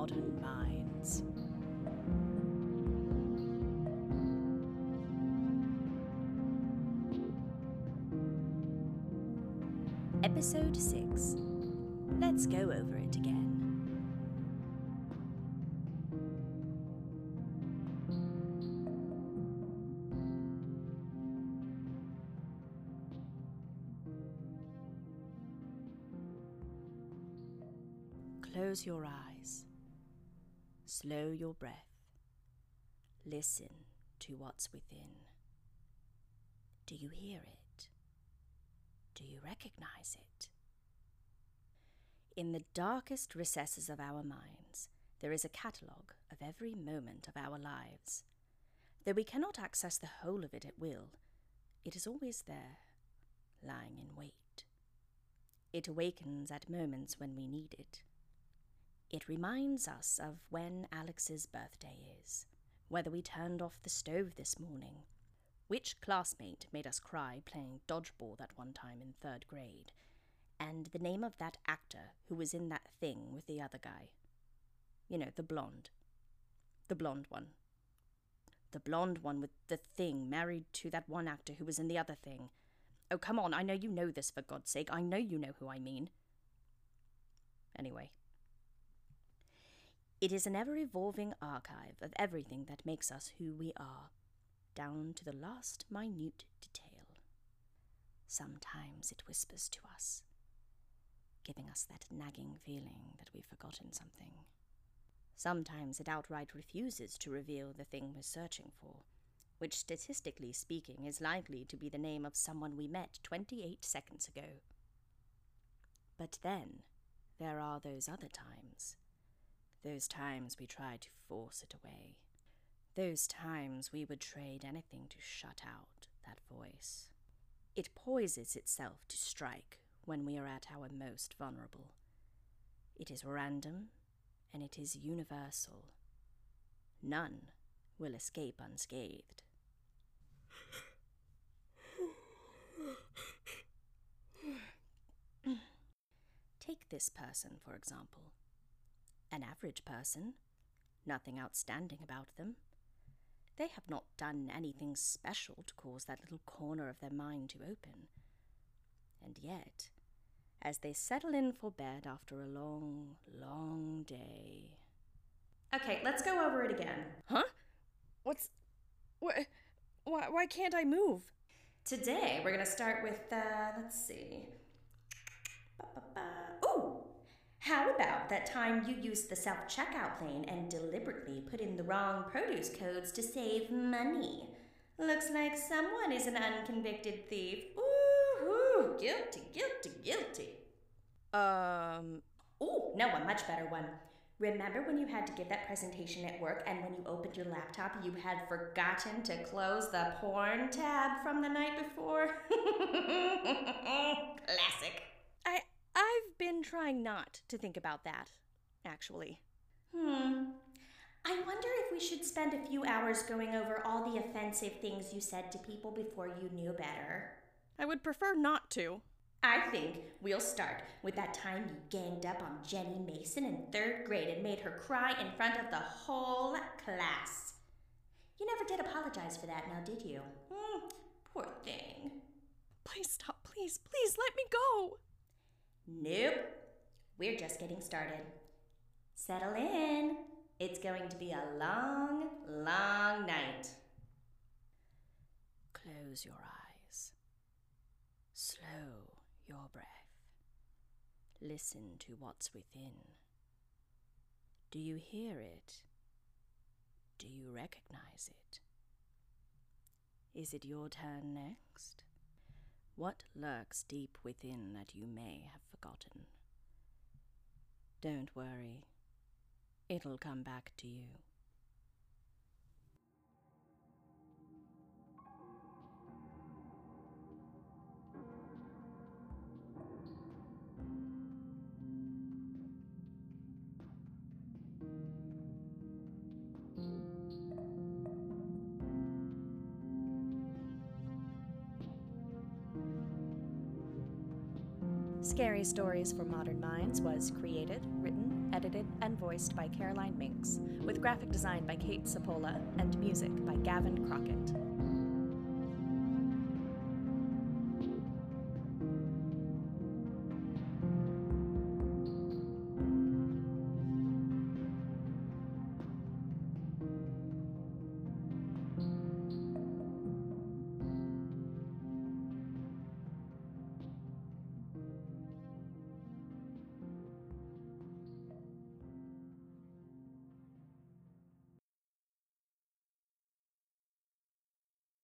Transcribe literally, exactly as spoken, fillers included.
Modern Minds. Episode six. Let's go over it again. Close your eyes, slow your breath, listen to what's within. Do you hear it? Do you recognize it? In the darkest recesses of our minds, there is a catalogue of every moment of our lives. Though we cannot access the whole of it at will, it is always there, lying in wait. It awakens at moments when we need it. It reminds us of when Alex's birthday is, whether we turned off the stove this morning, which classmate made us cry playing dodgeball that one time in third grade, and the name of that actor who was in that thing with the other guy. You know, the blonde. The blonde one. The blonde one with the thing married to that one actor who was in the other thing. Oh, come on, I know you know this, for God's sake. I know you know who I mean. Anyway. It is an ever-evolving archive of everything that makes us who we are, down to the last minute detail. Sometimes it whispers to us, giving us that nagging feeling that we've forgotten something. Sometimes it outright refuses to reveal the thing we're searching for, which statistically speaking is likely to be the name of someone we met twenty-eight seconds ago. But then there are those other times. Those times we try to force it away. Those times we would trade anything to shut out that voice. It poises itself to strike when we are at our most vulnerable. It is random, and it is universal. None will escape unscathed. Take this person, for example. An average person, nothing outstanding about them. They have not done anything special to cause that little corner of their mind to open. And yet, as they settle in for bed after a long, long day... Okay, let's go over it again. Huh? What's... Wh- why, why can't I move? Today, we're going to start with, uh, let's see... Ba-ba-ba. Ooh! How about that time you used the self-checkout lane and deliberately put in the wrong produce codes to save money? Looks like someone is an unconvicted thief. Ooh, guilty, guilty, guilty. Um, ooh, no, a much better one. Remember when you had to give that presentation at work and when you opened your laptop, you had forgotten to close the porn tab from the night before? Classic. I... I've been trying not to think about that, actually. Hmm. I wonder if we should spend a few hours going over all the offensive things you said to people before you knew better. I would prefer not to. I think we'll start with that time you ganged up on Jenny Mason in third grade and made her cry in front of the whole class. You never did apologize for that, now did you? Hmm. Poor thing. Please stop. Please, please let me go. Nope, we're just getting started. Settle in. It's going to be a long, long night. Close your eyes. Slow your breath. Listen to what's within. Do you hear it? Do you recognize it? Is it your turn next? What lurks deep within that you may have forgotten? Don't worry, it'll come back to you. Scary Stories for Modern Minds was created, written, edited and voiced by Caroline Minx, with graphic design by Kate Cipolla and music by Gavin Crockett.